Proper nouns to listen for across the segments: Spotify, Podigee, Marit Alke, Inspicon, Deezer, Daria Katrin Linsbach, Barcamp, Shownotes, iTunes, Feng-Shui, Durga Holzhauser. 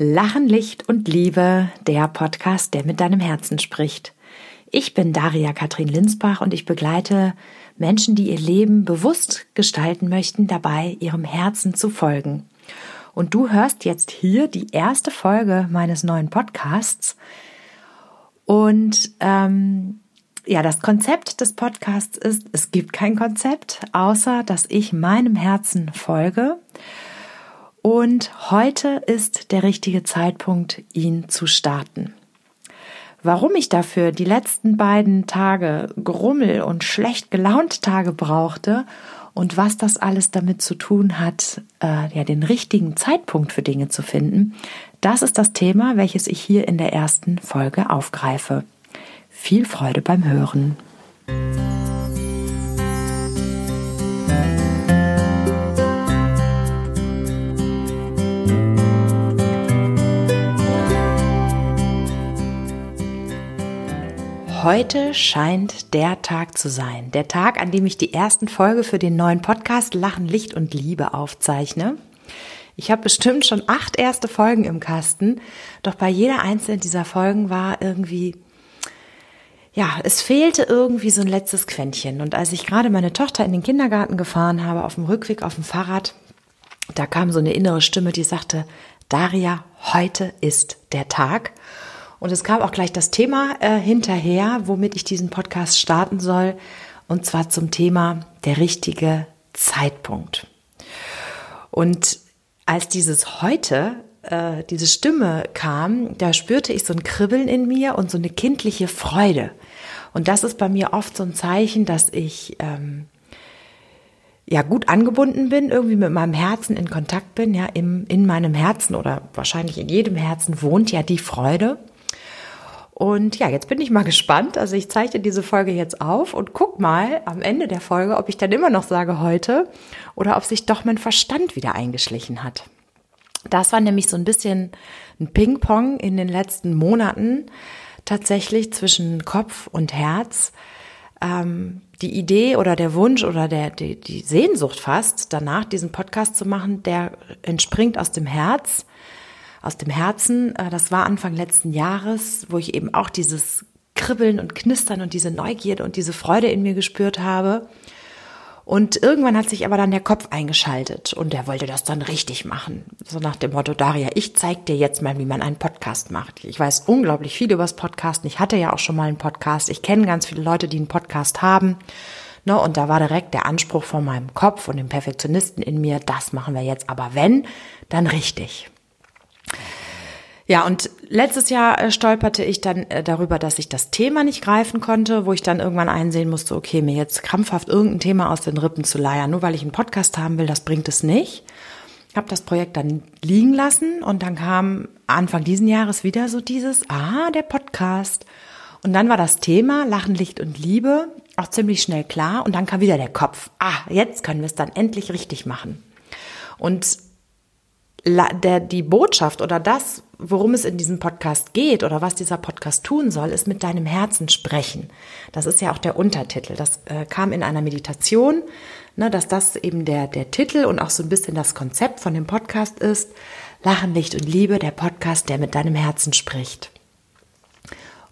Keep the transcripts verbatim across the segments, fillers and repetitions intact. Lachen, Licht und Liebe, der Podcast, der mit deinem Herzen spricht. Ich bin Daria Katrin Linsbach und ich begleite Menschen, die ihr Leben bewusst gestalten möchten, dabei ihrem Herzen zu folgen. Und du hörst jetzt hier die erste Folge meines neuen Podcasts. Und ähm, ja, das Konzept des Podcasts ist, es gibt kein Konzept, außer dass ich meinem Herzen folge. Und heute ist der richtige Zeitpunkt, ihn zu starten. Warum ich dafür die letzten beiden Tage Grummel und schlecht gelaunt Tage brauchte und was das alles damit zu tun hat, äh, ja, den richtigen Zeitpunkt für Dinge zu finden, das ist das Thema, welches ich hier in der ersten Folge aufgreife. Viel Freude beim Hören. Heute scheint der Tag zu sein, der Tag, an dem ich die ersten Folge für den neuen Podcast Lachen, Licht und Liebe aufzeichne. Ich habe bestimmt schon acht erste Folgen im Kasten, doch bei jeder einzelnen dieser Folgen war irgendwie, ja, es fehlte irgendwie so ein letztes Quäntchen. Und als ich gerade meine Tochter in den Kindergarten gefahren habe, auf dem Rückweg auf dem Fahrrad, da kam so eine innere Stimme, die sagte, Daria, heute ist der Tag. Und es kam auch gleich das Thema äh, hinterher, womit ich diesen Podcast starten soll, und zwar zum Thema der richtige Zeitpunkt. Und als dieses heute, äh, diese Stimme kam, da spürte ich so ein Kribbeln in mir und so eine kindliche Freude. Und das ist bei mir oft so ein Zeichen, dass ich ähm, ja gut angebunden bin, irgendwie mit meinem Herzen in Kontakt bin. Ja, im, in meinem Herzen oder wahrscheinlich in jedem Herzen wohnt ja die Freude. Und ja, jetzt bin ich mal gespannt. Also ich zeichne diese Folge jetzt auf und guck mal am Ende der Folge, ob ich dann immer noch sage heute oder ob sich doch mein Verstand wieder eingeschlichen hat. Das war nämlich so ein bisschen ein Ping-Pong in den letzten Monaten tatsächlich zwischen Kopf und Herz. Ähm, die Idee oder der Wunsch oder der die, die Sehnsucht fast, danach diesen Podcast zu machen, der entspringt aus dem Herz. Aus dem Herzen, das war Anfang letzten Jahres, wo ich eben auch dieses Kribbeln und Knistern und diese Neugierde und diese Freude in mir gespürt habe. Und irgendwann hat sich aber dann der Kopf eingeschaltet und der wollte das dann richtig machen. So nach dem Motto, Daria, ich zeig dir jetzt mal, wie man einen Podcast macht. Ich weiß unglaublich viel übers Podcasten. Ich hatte ja auch schon mal einen Podcast. Ich kenne ganz viele Leute, die einen Podcast haben. Und da war direkt der Anspruch von meinem Kopf und dem Perfektionisten in mir, das machen wir jetzt aber wenn, dann richtig. Ja, und letztes Jahr stolperte ich dann darüber, dass ich das Thema nicht greifen konnte, wo ich dann irgendwann einsehen musste, okay, mir jetzt krampfhaft irgendein Thema aus den Rippen zu leiern, nur weil ich einen Podcast haben will, das bringt es nicht. Ich habe das Projekt dann liegen lassen und dann kam Anfang diesen Jahres wieder so dieses, ah, der Podcast. Und dann war das Thema Lachen, Licht und Liebe auch ziemlich schnell klar und dann kam wieder der Kopf. Ah, jetzt können wir es dann endlich richtig machen. Und Der, die Botschaft oder das, worum es in diesem Podcast geht oder was dieser Podcast tun soll, ist mit deinem Herzen sprechen. Das ist ja auch der Untertitel. Das äh, kam in einer Meditation, ne, dass das eben der, der Titel und auch so ein bisschen das Konzept von dem Podcast ist. Lachen, Licht und Liebe, der Podcast, der mit deinem Herzen spricht.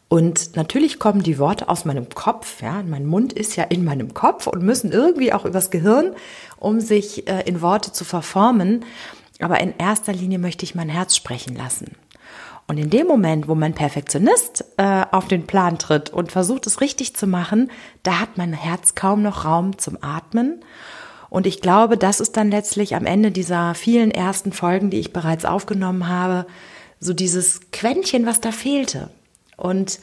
Und natürlich kommen die Worte aus meinem Kopf, ja, mein Mund ist ja in meinem Kopf und müssen irgendwie auch übers Gehirn, um sich äh, in Worte zu verformen. Aber in erster Linie möchte ich mein Herz sprechen lassen. Und in dem Moment, wo mein Perfektionist äh, auf den Plan tritt und versucht, es richtig zu machen, da hat mein Herz kaum noch Raum zum Atmen. Und ich glaube, das ist dann letztlich am Ende dieser vielen ersten Folgen, die ich bereits aufgenommen habe, so dieses Quäntchen, was da fehlte. Und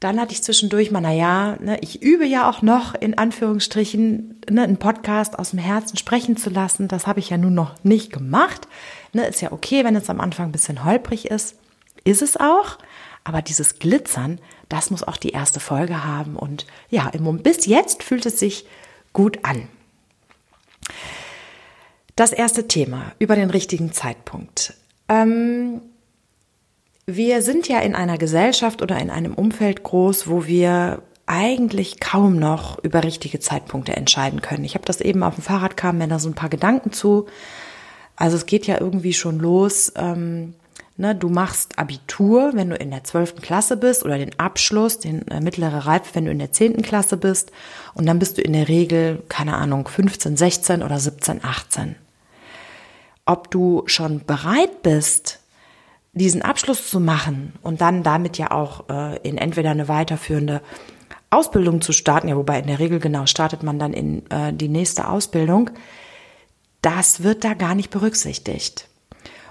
dann hatte ich zwischendurch mal, naja, ne, ich übe ja auch noch, in Anführungsstrichen, ne, einen Podcast aus dem Herzen sprechen zu lassen. Das habe ich ja nun noch nicht gemacht. Ne, ist ja okay, wenn es am Anfang ein bisschen holprig ist. Ist es auch. Aber dieses Glitzern, das muss auch die erste Folge haben. Und ja, im Moment, bis jetzt fühlt es sich gut an. Das erste Thema über den richtigen Zeitpunkt. Ähm... Wir sind ja in einer Gesellschaft oder in einem Umfeld groß, wo wir eigentlich kaum noch über richtige Zeitpunkte entscheiden können. Ich habe das eben auf dem Fahrrad, kamen mir da so ein paar Gedanken zu. Also es geht ja irgendwie schon los, ähm, Ne, du machst Abitur, wenn du in der zwölften Klasse bist, oder den Abschluss, den äh, mittleren Reife, wenn du in der zehnten Klasse bist, und dann bist du in der Regel, keine Ahnung, fünfzehn, sechzehn oder siebzehn, achtzehn. Ob du schon bereit bist, diesen Abschluss zu machen und dann damit ja auch äh, in entweder eine weiterführende Ausbildung zu starten, ja, wobei in der Regel genau startet man dann in äh, die nächste Ausbildung, das wird da gar nicht berücksichtigt.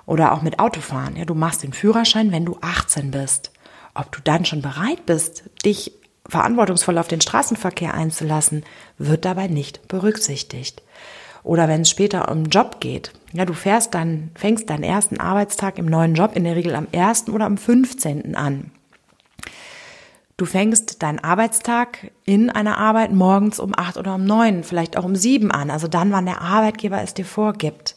Oder auch mit Autofahren. Ja, du machst den Führerschein, wenn du achtzehn bist. Ob du dann schon bereit bist, dich verantwortungsvoll auf den Straßenverkehr einzulassen, wird dabei nicht berücksichtigt. Oder wenn es später um Job geht. Ja, du fährst dann, fängst deinen ersten Arbeitstag im neuen Job in der Regel am ersten oder am fünfzehnten an. Du fängst deinen Arbeitstag in einer Arbeit morgens um acht oder um neun, vielleicht auch um sieben an. Also dann, wann der Arbeitgeber es dir vorgibt.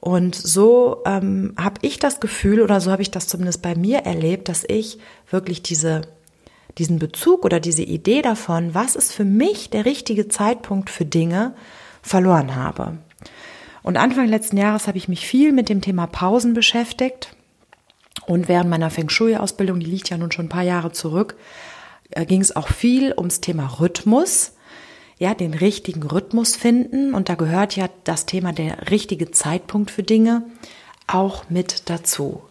Und so ähm, habe ich das Gefühl, oder so habe ich das zumindest bei mir erlebt, dass ich wirklich diese, diesen Bezug oder diese Idee davon, was ist für mich der richtige Zeitpunkt für Dinge, verloren habe. Und Anfang letzten Jahres habe ich mich viel mit dem Thema Pausen beschäftigt. Und während meiner Feng-Shui-Ausbildung, die liegt ja nun schon ein paar Jahre zurück, äh, ging es auch viel ums Thema Rhythmus. Ja, den richtigen Rhythmus finden, und da gehört ja das Thema der richtige Zeitpunkt für Dinge auch mit dazu.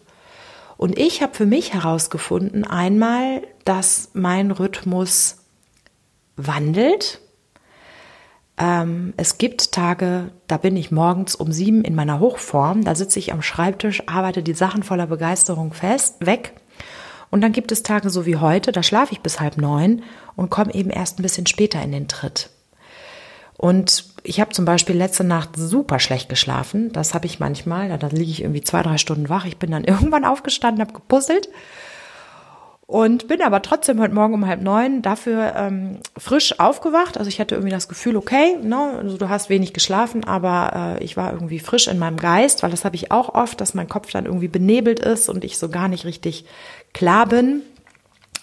Und ich habe für mich herausgefunden, einmal, dass mein Rhythmus wandelt. Ähm, es gibt Tage, da bin ich morgens um sieben in meiner Hochform, da sitze ich am Schreibtisch, arbeite die Sachen voller Begeisterung fest, weg. Und dann gibt es Tage so wie heute, da schlafe ich bis halb neun und komme eben erst ein bisschen später in den Tritt. Und ich habe zum Beispiel letzte Nacht super schlecht geschlafen. Das habe ich manchmal. Da liege ich irgendwie zwei, drei Stunden wach. Ich bin dann irgendwann aufgestanden, habe gepuzzelt und bin aber trotzdem heute Morgen um halb neun dafür ähm, frisch aufgewacht. Also ich hatte irgendwie das Gefühl, okay, ne, also du hast wenig geschlafen, aber äh, ich war irgendwie frisch in meinem Geist, weil das habe ich auch oft, dass mein Kopf dann irgendwie benebelt ist und ich so gar nicht richtig klar bin,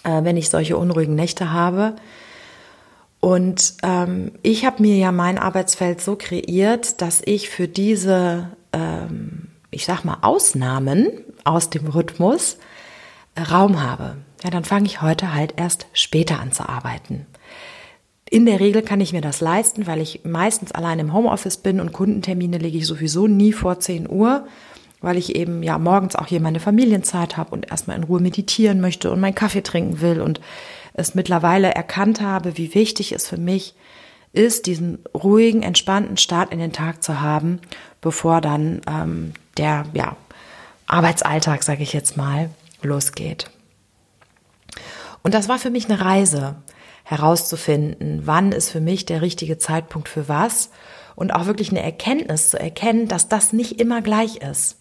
äh, wenn ich solche unruhigen Nächte habe. Und ähm, ich habe mir ja mein Arbeitsfeld so kreiert, dass ich für diese, ähm, ich sag mal, Ausnahmen aus dem Rhythmus Raum habe. Ja, dann fange ich heute halt erst später an zu arbeiten. In der Regel kann ich mir das leisten, weil ich meistens allein im Homeoffice bin und Kundentermine lege ich sowieso nie vor zehn Uhr, weil ich eben ja morgens auch hier meine Familienzeit habe und erstmal in Ruhe meditieren möchte und meinen Kaffee trinken will und es mittlerweile erkannt habe, wie wichtig es für mich ist, diesen ruhigen, entspannten Start in den Tag zu haben, bevor dann ähm, der ja, Arbeitsalltag, sage ich jetzt mal, losgeht. Und das war für mich eine Reise, herauszufinden, wann ist für mich der richtige Zeitpunkt für was, und auch wirklich eine Erkenntnis zu erkennen, dass das nicht immer gleich ist.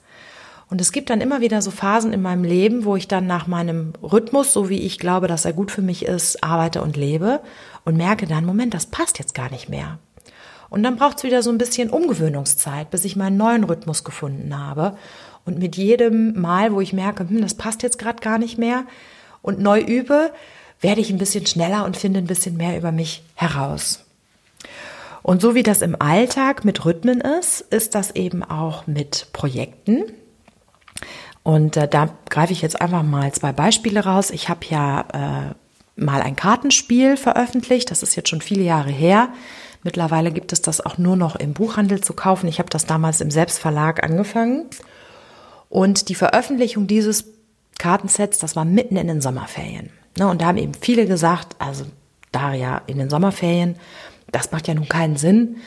Und es gibt dann immer wieder so Phasen in meinem Leben, wo ich dann nach meinem Rhythmus, so wie ich glaube, dass er gut für mich ist, arbeite und lebe und merke dann, Moment, das passt jetzt gar nicht mehr. Und dann braucht es wieder so ein bisschen Umgewöhnungszeit, bis ich meinen neuen Rhythmus gefunden habe. Und mit jedem Mal, wo ich merke, hm, das passt jetzt gerade gar nicht mehr und neu übe, werde ich ein bisschen schneller und finde ein bisschen mehr über mich heraus. Und so wie das im Alltag mit Rhythmen ist, ist das eben auch mit Projekten. Und äh, da greife ich jetzt einfach mal zwei Beispiele raus. Ich habe ja äh, mal ein Kartenspiel veröffentlicht, das ist jetzt schon viele Jahre her. Mittlerweile gibt es das auch nur noch im Buchhandel zu kaufen. Ich habe das damals im Selbstverlag angefangen. Und die Veröffentlichung dieses Kartensets, das war mitten in den Sommerferien. Und da haben eben viele gesagt, also Daria, in den Sommerferien, das macht ja nun keinen Sinn.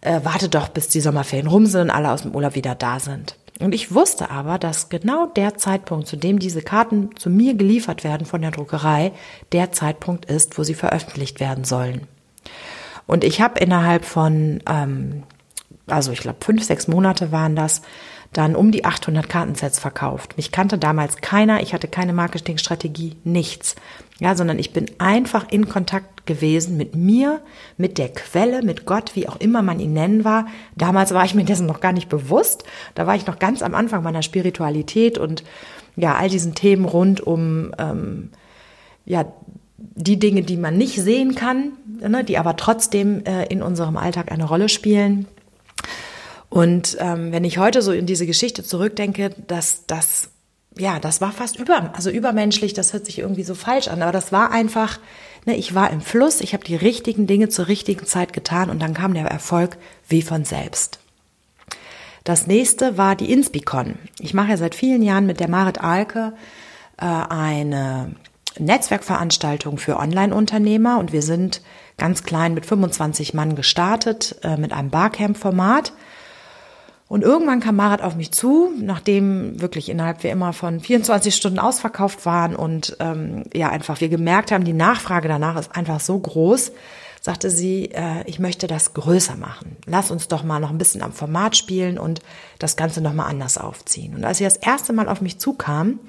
Äh, warte doch, bis die Sommerferien rum sind und alle aus dem Urlaub wieder da sind. Und ich wusste aber, dass genau der Zeitpunkt, zu dem diese Karten zu mir geliefert werden von der Druckerei, der Zeitpunkt ist, wo sie veröffentlicht werden sollen. Und ich habe innerhalb von, ähm, also ich glaube fünf, sechs Monate waren das, dann um die achthundert Kartensets verkauft. Mich kannte damals keiner, ich hatte keine Marketingstrategie, nichts. Ja, sondern ich bin einfach in Kontakt gewesen mit mir, mit der Quelle, mit Gott, wie auch immer man ihn nennen war. Damals war ich mir dessen noch gar nicht bewusst. Da war ich noch ganz am Anfang meiner Spiritualität und ja, all diesen Themen rund um ähm, ja, die Dinge, die man nicht sehen kann, ne, die aber trotzdem äh, in unserem Alltag eine Rolle spielen. Und ähm, wenn ich heute so in diese Geschichte zurückdenke, dass das ja, das war fast über, also übermenschlich, das hört sich irgendwie so falsch an, aber das war einfach, ne, ich war im Fluss, ich habe die richtigen Dinge zur richtigen Zeit getan und dann kam der Erfolg wie von selbst. Das nächste war die Inspicon. Ich mache ja seit vielen Jahren mit der Marit Alke äh, eine Netzwerkveranstaltung für Online-Unternehmer und wir sind ganz klein mit fünfundzwanzig Mann gestartet, äh, mit einem Barcamp-Format. Und irgendwann kam Marit auf mich zu, nachdem wirklich innerhalb wir immer von vierundzwanzig Stunden ausverkauft waren und ähm, ja einfach wir gemerkt haben, die Nachfrage danach ist einfach so groß, sagte sie, äh, ich möchte das größer machen. Lass uns doch mal noch ein bisschen am Format spielen und das Ganze nochmal anders aufziehen. Und als sie das erste Mal auf mich zukam,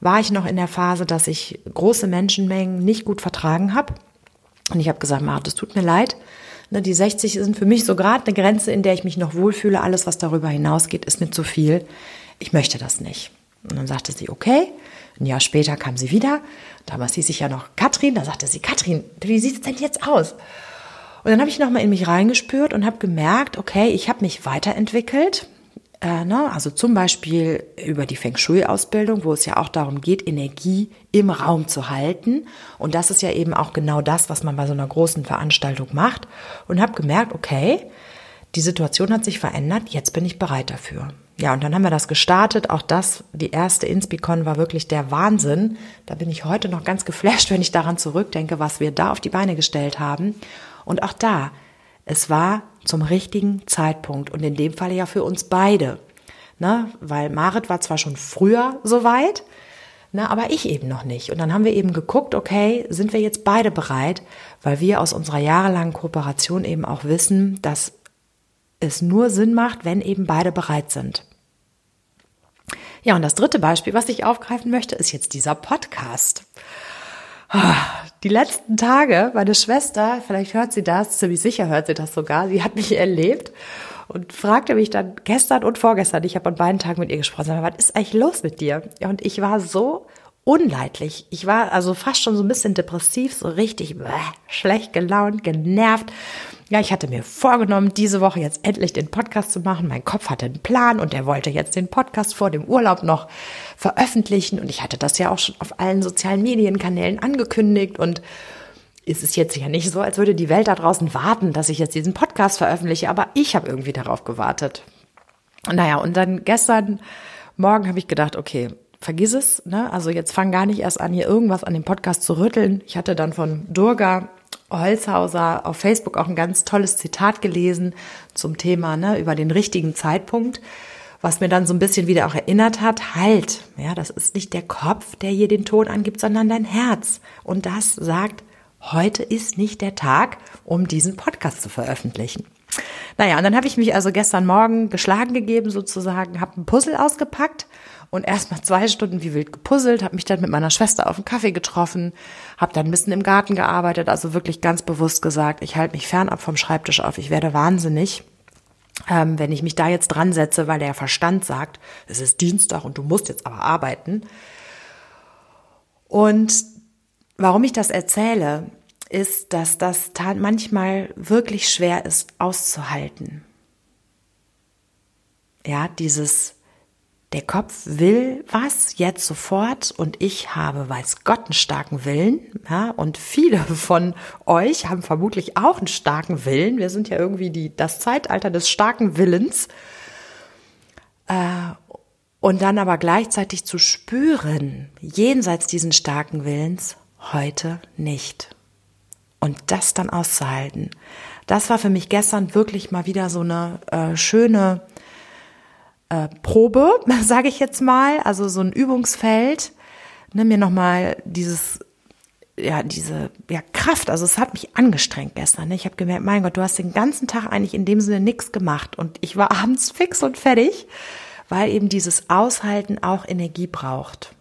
war ich noch in der Phase, dass ich große Menschenmengen nicht gut vertragen habe. Und ich habe gesagt, Marit, das tut mir leid. Die sechzig sind für mich so gerade eine Grenze, in der ich mich noch wohlfühle. Alles, was darüber hinausgeht, ist mir zu viel. Ich möchte das nicht. Und dann sagte sie, okay. Ein Jahr später kam sie wieder. Damals hieß ich ja noch Katrin. Da sagte sie, Katrin, wie sieht es denn jetzt aus? Und dann habe ich nochmal in mich reingespürt und habe gemerkt, okay, ich habe mich weiterentwickelt. Äh, ne? Also zum Beispiel über die Feng-Shui-Ausbildung, wo es ja auch darum geht, Energie im Raum zu halten. Und das ist ja eben auch genau das, was man bei so einer großen Veranstaltung macht. Und habe gemerkt, okay, die Situation hat sich verändert, jetzt bin ich bereit dafür. Ja, und dann haben wir das gestartet. Auch das, die erste Inspicon war wirklich der Wahnsinn. Da bin ich heute noch ganz geflasht, wenn ich daran zurückdenke, was wir da auf die Beine gestellt haben. Und auch da, es war zum richtigen Zeitpunkt und in dem Fall ja für uns beide, ne? Weil Marit war zwar schon früher soweit, ne, aber ich eben noch nicht. Und dann haben wir eben geguckt, okay, sind wir jetzt beide bereit, weil wir aus unserer jahrelangen Kooperation eben auch wissen, dass es nur Sinn macht, wenn eben beide bereit sind. Ja, und das dritte Beispiel, was ich aufgreifen möchte, ist jetzt dieser Podcast. Die letzten Tage, meine Schwester, vielleicht hört sie das, ziemlich sicher hört sie das sogar, sie hat mich erlebt und fragte mich dann gestern und vorgestern, ich habe an beiden Tagen mit ihr gesprochen, was ist eigentlich los mit dir? Ja, und ich war so unleidlich, ich war also fast schon so ein bisschen depressiv, so richtig bäh, schlecht gelaunt, genervt. Ja, ich hatte mir vorgenommen, diese Woche jetzt endlich den Podcast zu machen. Mein Kopf hatte einen Plan und er wollte jetzt den Podcast vor dem Urlaub noch veröffentlichen. Und ich hatte das ja auch schon auf allen sozialen Medienkanälen angekündigt. Und es ist jetzt ja nicht so, als würde die Welt da draußen warten, dass ich jetzt diesen Podcast veröffentliche. Aber ich habe irgendwie darauf gewartet. Naja, und dann gestern Morgen habe ich gedacht, okay, vergiss es, ne? Also jetzt fang gar nicht erst an, hier irgendwas an dem Podcast zu rütteln. Ich hatte dann von Durga Holzhauser auf Facebook auch ein ganz tolles Zitat gelesen zum Thema, ne, über den richtigen Zeitpunkt, was mir dann so ein bisschen wieder auch erinnert hat, halt, ja, das ist nicht der Kopf, der hier den Ton angibt, sondern dein Herz. Und das sagt, heute ist nicht der Tag, um diesen Podcast zu veröffentlichen. Naja, und dann habe ich mich also gestern Morgen geschlagen gegeben sozusagen, habe ein Puzzle ausgepackt und erstmal zwei Stunden wie wild gepuzzelt, habe mich dann mit meiner Schwester auf einen Kaffee getroffen, habe dann ein bisschen im Garten gearbeitet, also wirklich ganz bewusst gesagt, ich halte mich fernab vom Schreibtisch auf, ich werde wahnsinnig, ähm, wenn ich mich da jetzt dran setze, weil der Verstand sagt, es ist Dienstag und du musst jetzt aber arbeiten. Und warum ich das erzähle, ist, dass das manchmal wirklich schwer ist, auszuhalten. Ja, dieses... Der Kopf will was jetzt sofort und ich habe, weiß Gott, einen starken Willen, ja, und viele von euch haben vermutlich auch einen starken Willen. Wir sind ja irgendwie die, das Zeitalter des starken Willens. Äh, und dann aber gleichzeitig zu spüren, jenseits diesen starken Willens, heute nicht. Und das dann auszuhalten. Das war für mich gestern wirklich mal wieder so eine äh, schöne Äh, Probe, sage ich jetzt mal, also so ein Übungsfeld, ne, mir nochmal dieses, ja, diese ja, Kraft, also es hat mich angestrengt gestern, ne? Ich habe gemerkt, mein Gott, du hast den ganzen Tag eigentlich in dem Sinne nichts gemacht und ich war abends fix und fertig, weil eben dieses Aushalten auch Energie braucht.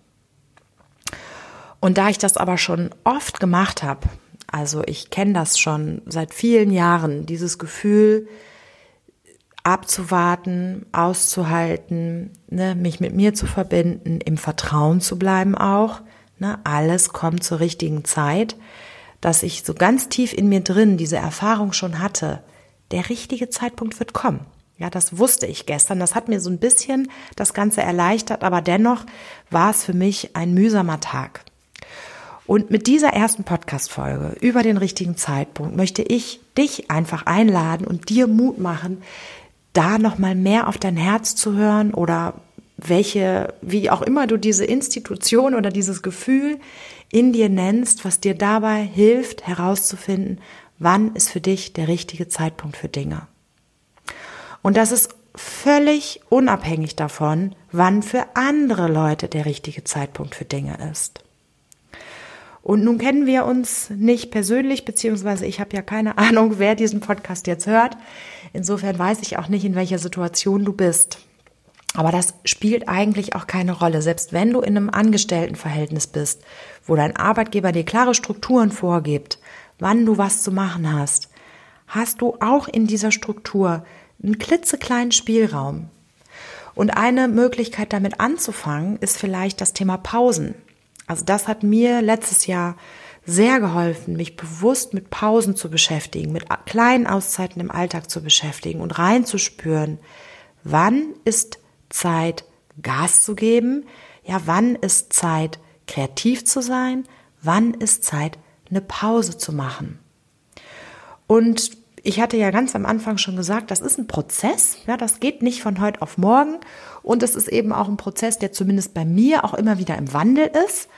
Und da ich das aber schon oft gemacht habe, also ich kenne das schon seit vielen Jahren, dieses Gefühl, abzuwarten, auszuhalten, ne, mich mit mir zu verbinden, im Vertrauen zu bleiben auch, ne, alles kommt zur richtigen Zeit, dass ich so ganz tief in mir drin diese Erfahrung schon hatte, der richtige Zeitpunkt wird kommen. Ja, das wusste ich gestern. Das hat mir so ein bisschen das Ganze erleichtert, aber dennoch war es für mich ein mühsamer Tag. Und mit dieser ersten Podcast-Folge über den richtigen Zeitpunkt möchte ich dich einfach einladen und dir Mut machen, da nochmal mehr auf dein Herz zu hören oder welche, wie auch immer du diese Institution oder dieses Gefühl in dir nennst, was dir dabei hilft, herauszufinden, wann ist für dich der richtige Zeitpunkt für Dinge. Und das ist völlig unabhängig davon, wann für andere Leute der richtige Zeitpunkt für Dinge ist. Und nun kennen wir uns nicht persönlich, beziehungsweise ich habe ja keine Ahnung, wer diesen Podcast jetzt hört. Insofern weiß ich auch nicht, in welcher Situation du bist. Aber das spielt eigentlich auch keine Rolle. Selbst wenn du in einem Angestelltenverhältnis bist, wo dein Arbeitgeber dir klare Strukturen vorgibt, wann du was zu machen hast, hast du auch in dieser Struktur einen klitzekleinen Spielraum. Und eine Möglichkeit, damit anzufangen, ist vielleicht das Thema Pausen. Also das hat mir letztes Jahr sehr geholfen, mich bewusst mit Pausen zu beschäftigen, mit kleinen Auszeiten im Alltag zu beschäftigen und reinzuspüren, wann ist Zeit, Gas zu geben, ja, wann ist Zeit, kreativ zu sein, wann ist Zeit, eine Pause zu machen. Und ich hatte ja ganz am Anfang schon gesagt, das ist ein Prozess, ja, das geht nicht von heute auf morgen und es ist eben auch ein Prozess, der zumindest bei mir auch immer wieder im Wandel ist.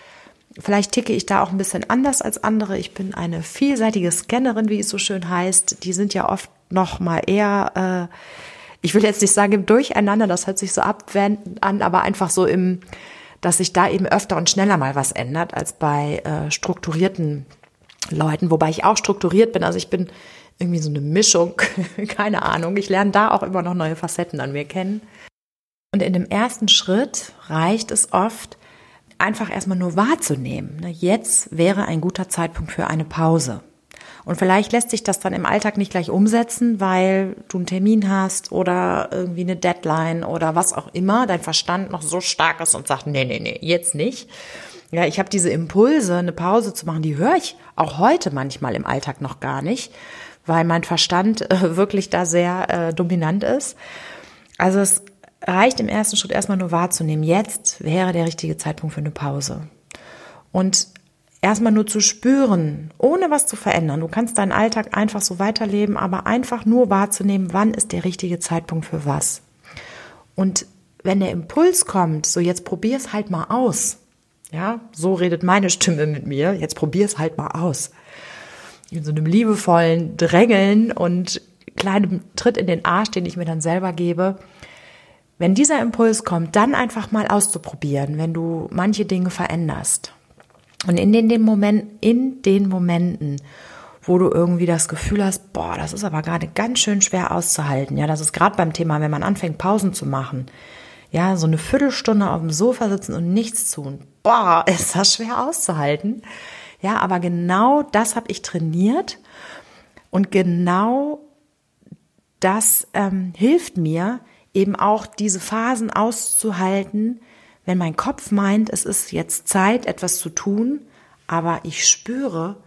Vielleicht ticke ich da auch ein bisschen anders als andere. Ich bin eine vielseitige Scannerin, wie es so schön heißt. Die sind ja oft noch mal eher, äh, ich will jetzt nicht sagen im Durcheinander, das hört sich so abwendend an, aber einfach so im, dass sich da eben öfter und schneller mal was ändert als bei äh, strukturierten Leuten, wobei ich auch strukturiert bin. Also ich bin irgendwie so eine Mischung, keine Ahnung. Ich lerne da auch immer noch neue Facetten an mir kennen. Und in dem ersten Schritt reicht es oft, einfach erstmal nur wahrzunehmen. Jetzt wäre ein guter Zeitpunkt für eine Pause. Und vielleicht lässt sich das dann im Alltag nicht gleich umsetzen, weil du einen Termin hast oder irgendwie eine Deadline oder was auch immer, dein Verstand noch so stark ist und sagt, nee, nee, nee, jetzt nicht. Ja, ich habe diese Impulse, eine Pause zu machen, die höre ich auch heute manchmal im Alltag noch gar nicht, weil mein Verstand äh, wirklich da sehr äh, dominant ist. Also es reicht im ersten Schritt erstmal nur wahrzunehmen, jetzt wäre der richtige Zeitpunkt für eine Pause. Und erstmal nur zu spüren, ohne was zu verändern. Du kannst deinen Alltag einfach so weiterleben, aber einfach nur wahrzunehmen, wann ist der richtige Zeitpunkt für was. Und wenn der Impuls kommt, so jetzt probier es halt mal aus. Ja, so redet meine Stimme mit mir, jetzt probier es halt mal aus. In so einem liebevollen Drängeln und kleinem Tritt in den Arsch, den ich mir dann selber gebe. Wenn dieser Impuls kommt, dann einfach mal auszuprobieren, wenn du manche Dinge veränderst. Und in den, den Moment, in den Momenten, wo du irgendwie das Gefühl hast, boah, das ist aber gerade ganz schön schwer auszuhalten. Ja, das ist gerade beim Thema, wenn man anfängt, Pausen zu machen. Ja, so eine Viertelstunde auf dem Sofa sitzen und nichts tun. Boah, ist das schwer auszuhalten. Ja, aber genau das habe ich trainiert. Und genau das ähm, hilft mir, eben auch diese Phasen auszuhalten, wenn mein Kopf meint, es ist jetzt Zeit, etwas zu tun, aber ich spüre,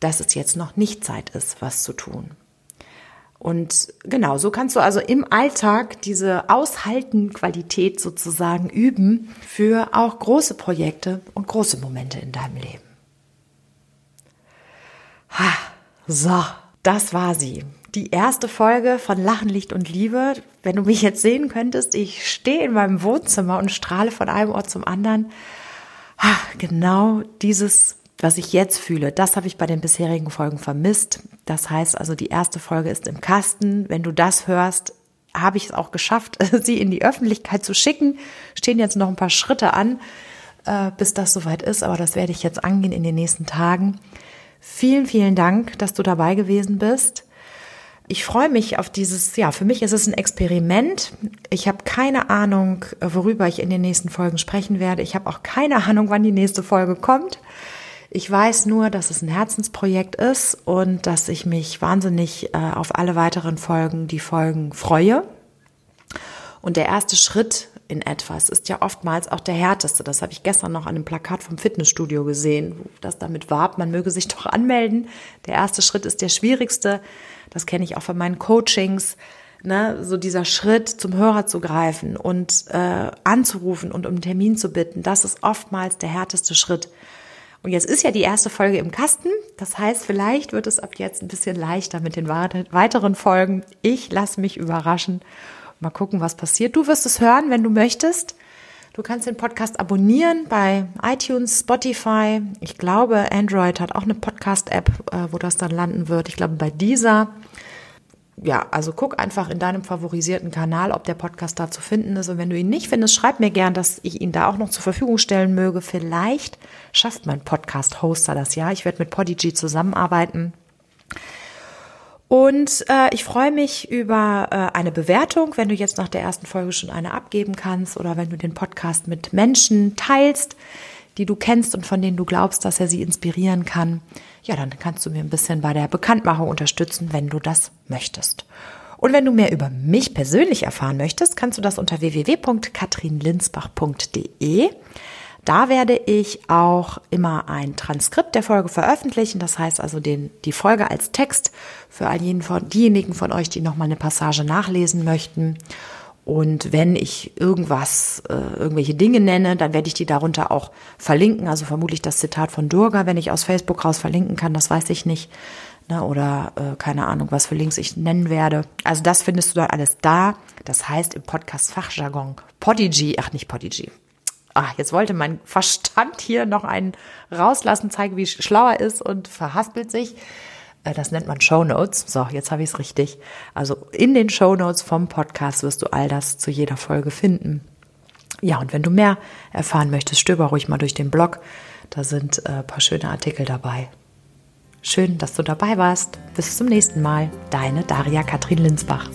dass es jetzt noch nicht Zeit ist, was zu tun. Und genau, so kannst du also im Alltag diese Aushalten-Qualität sozusagen üben für auch große Projekte und große Momente in deinem Leben. Ha, so, das war sie. Die erste Folge von Lachen, Licht und Liebe. Wenn du mich jetzt sehen könntest, ich stehe in meinem Wohnzimmer und strahle von einem Ort zum anderen. Genau dieses, was ich jetzt fühle, das habe ich bei den bisherigen Folgen vermisst. Das heißt also, die erste Folge ist im Kasten. Wenn du das hörst, habe ich es auch geschafft, sie in die Öffentlichkeit zu schicken. Stehen jetzt noch ein paar Schritte an, bis das soweit ist. Aber das werde ich jetzt angehen in den nächsten Tagen. Vielen, vielen Dank, dass du dabei gewesen bist. Ich freue mich auf dieses, ja, für mich ist es ein Experiment. Ich habe keine Ahnung, worüber ich in den nächsten Folgen sprechen werde. Ich habe auch keine Ahnung, wann die nächste Folge kommt. Ich weiß nur, dass es ein Herzensprojekt ist und dass ich mich wahnsinnig äh, auf alle weiteren Folgen, die Folgen freue. Und der erste Schritt in etwas ist ja oftmals auch der härteste. Das habe ich gestern noch an einem Plakat vom Fitnessstudio gesehen, wo das damit warb, man möge sich doch anmelden. Der erste Schritt ist der schwierigste. Das kenne ich auch von meinen Coachings. ne, so dieser Schritt zum Hörer zu greifen und äh, anzurufen und um einen Termin zu bitten, das ist oftmals der härteste Schritt. Und jetzt ist ja die erste Folge im Kasten, das heißt, vielleicht wird es ab jetzt ein bisschen leichter mit den weiteren Folgen. Ich lasse mich überraschen, mal gucken, was passiert. Du wirst es hören, wenn du möchtest. Du kannst den Podcast abonnieren bei iTunes, Spotify. Ich glaube, Android hat auch eine Podcast-App, wo das dann landen wird. Ich glaube, bei Deezer. Ja, also guck einfach in deinem favorisierten Kanal, ob der Podcast da zu finden ist. Und wenn du ihn nicht findest, schreib mir gern, dass ich ihn da auch noch zur Verfügung stellen möge. Vielleicht schafft mein Podcast-Hoster das ja. Ich werde mit Podigee zusammenarbeiten. Und äh, ich freue mich über äh, eine Bewertung, wenn du jetzt nach der ersten Folge schon eine abgeben kannst oder wenn du den Podcast mit Menschen teilst, die du kennst und von denen du glaubst, dass er sie inspirieren kann. Ja, dann kannst du mir ein bisschen bei der Bekanntmachung unterstützen, wenn du das möchtest. Und wenn du mehr über mich persönlich erfahren möchtest, kannst du das unter w w w punkt katrin linsbach punkt d e. Da werde ich auch immer ein Transkript der Folge veröffentlichen, das heißt also den, die Folge als Text für all jenen von, diejenigen von euch, die nochmal eine Passage nachlesen möchten. Und wenn ich irgendwas, äh, irgendwelche Dinge nenne, dann werde ich die darunter auch verlinken, also vermutlich das Zitat von Durga, wenn ich aus Facebook raus verlinken kann, das weiß ich nicht, ne? Oder äh, keine Ahnung, was für Links ich nennen werde. Also das findest du dann alles da, das heißt im Podcast-Fachjargon Podigee, ach nicht Podigee. Ach, jetzt wollte mein Verstand hier noch einen rauslassen, zeigen, wie schlau er ist und verhaspelt sich. Das nennt man Shownotes. So, jetzt habe ich es richtig. Also in den Shownotes vom Podcast wirst du all das zu jeder Folge finden. Ja, und wenn du mehr erfahren möchtest, stöber ruhig mal durch den Blog. Da sind ein paar schöne Artikel dabei. Schön, dass du dabei warst. Bis zum nächsten Mal. Deine Daria Katrin Linsbach.